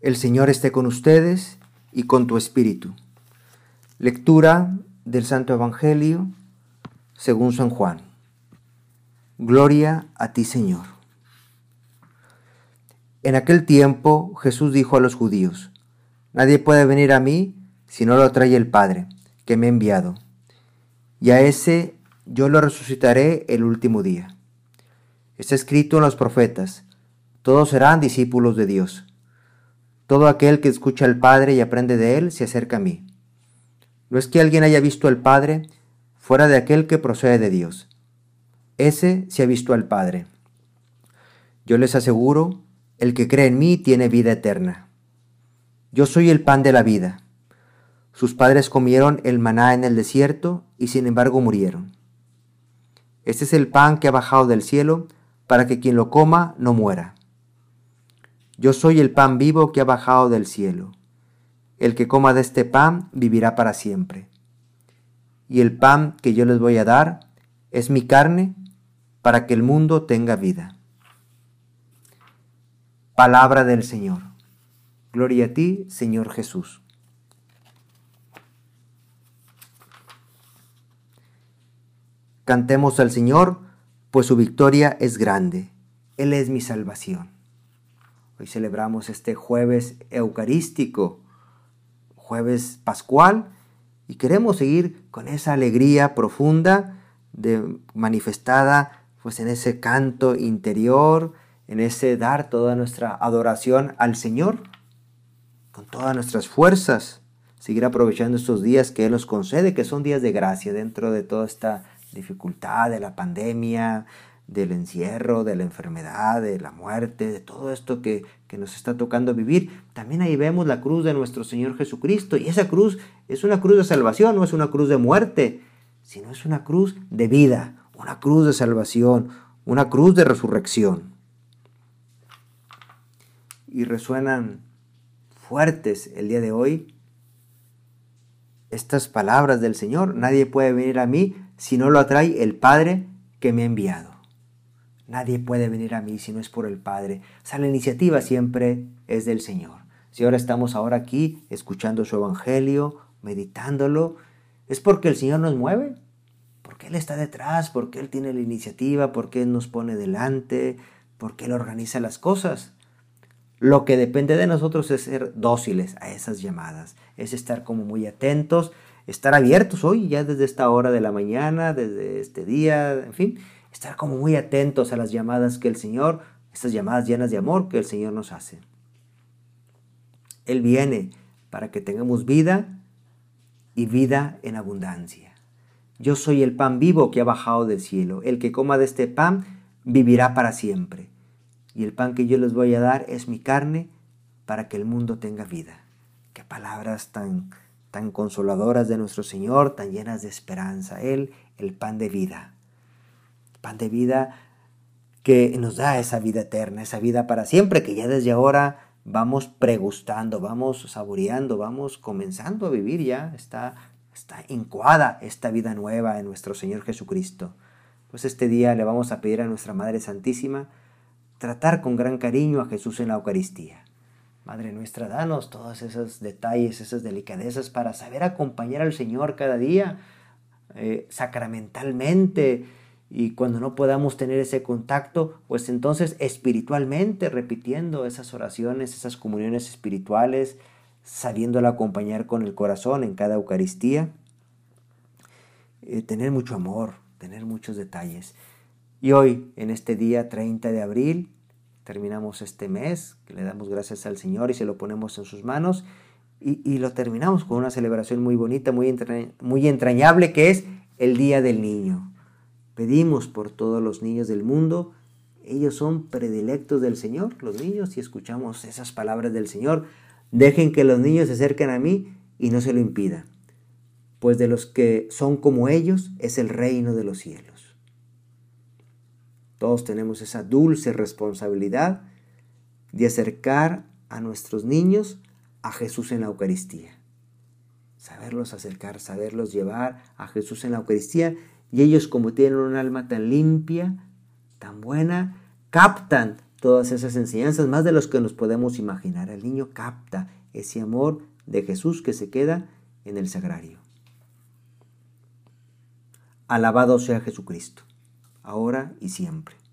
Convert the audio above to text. El Señor esté con ustedes y con tu espíritu. Lectura del Santo Evangelio según San Juan. Gloria a ti, Señor. En aquel tiempo Jesús dijo a los judíos: Nadie puede venir a mí si no lo trae el Padre, que me ha enviado. Y a ese yo lo resucitaré el último día. Está escrito en los profetas: Todos serán discípulos de Dios. Todo aquel que escucha al Padre y aprende de él se acerca a mí. No es que alguien haya visto al Padre fuera de aquel que procede de Dios. Ese se ha visto al Padre. Yo les aseguro, el que cree en mí tiene vida eterna. Yo soy el pan de la vida. Sus padres comieron el maná en el desierto y sin embargo murieron. Este es el pan que ha bajado del cielo para que quien lo coma no muera. Yo soy el pan vivo que ha bajado del cielo. El que coma de este pan vivirá para siempre. Y el pan que yo les voy a dar es mi carne para que el mundo tenga vida. Palabra del Señor. Gloria a ti, Señor Jesús. Cantemos al Señor, pues su victoria es grande. Él es mi salvación. Hoy celebramos este jueves eucarístico, jueves pascual, y queremos seguir con esa alegría profunda manifestada pues en ese canto interior, en ese dar toda nuestra adoración al Señor, con todas nuestras fuerzas, seguir aprovechando estos días que Él nos concede, que son días de gracia dentro de toda esta dificultad de la pandemia, del encierro, de la enfermedad, de la muerte, de todo esto que nos está tocando vivir. También ahí vemos la cruz de nuestro Señor Jesucristo, y esa cruz es una cruz de salvación, no es una cruz de muerte, sino es una cruz de vida, una cruz de salvación, una cruz de resurrección. Y resuenan fuertes el día de hoy estas palabras del Señor: nadie puede venir a mí si no lo atrae el Padre que me ha enviado. Nadie puede venir a mí si no es por el Padre. O sea, la iniciativa siempre es del Señor. Si ahora estamos aquí escuchando su Evangelio, meditándolo, es porque el Señor nos mueve, porque Él está detrás, porque Él tiene la iniciativa, porque Él nos pone delante, porque Él organiza las cosas. Lo que depende de nosotros es ser dóciles a esas llamadas, es estar como muy atentos, estar abiertos hoy, ya desde esta hora de la mañana, desde este día, en fin, estar como muy atentos a las llamadas que el Señor, estas llamadas llenas de amor que el Señor nos hace. Él viene para que tengamos vida y vida en abundancia. Yo soy el pan vivo que ha bajado del cielo. El que coma de este pan vivirá para siempre. Y el pan que yo les voy a dar es mi carne para que el mundo tenga vida. Qué palabras tan consoladoras de nuestro Señor, tan llenas de esperanza. Él, el pan de vida. Pan de vida que nos da esa vida eterna, esa vida para siempre, que ya desde ahora vamos pregustando, vamos saboreando, vamos comenzando a vivir ya. Está incoada esta vida nueva en nuestro Señor Jesucristo. Pues este día le vamos a pedir a nuestra Madre Santísima tratar con gran cariño a Jesús en la Eucaristía. Madre nuestra, danos todos esos detalles, esas delicadezas para saber acompañar al Señor cada día, sacramentalmente. Y cuando no podamos tener ese contacto, pues entonces espiritualmente, repitiendo esas oraciones, esas comuniones espirituales, sabiéndola acompañar con el corazón en cada Eucaristía, tener mucho amor, tener muchos detalles. Y hoy, en este día 30 de abril, terminamos este mes, que le damos gracias al Señor y se lo ponemos en sus manos, y lo terminamos con una celebración muy bonita, muy entrañable, que es el Día del Niño. Pedimos por todos los niños del mundo, ellos son predilectos del Señor, los niños, y escuchamos esas palabras del Señor: dejen que los niños se acerquen a mí y no se lo impidan, pues de los que son como ellos es el reino de los cielos. Todos tenemos esa dulce responsabilidad de acercar a nuestros niños a Jesús en la Eucaristía, saberlos acercar, saberlos llevar a Jesús en la Eucaristía. Y ellos, como tienen un alma tan limpia, tan buena, captan todas esas enseñanzas, más de las que nos podemos imaginar. El niño capta ese amor de Jesús que se queda en el sagrario. Alabado sea Jesucristo, ahora y siempre.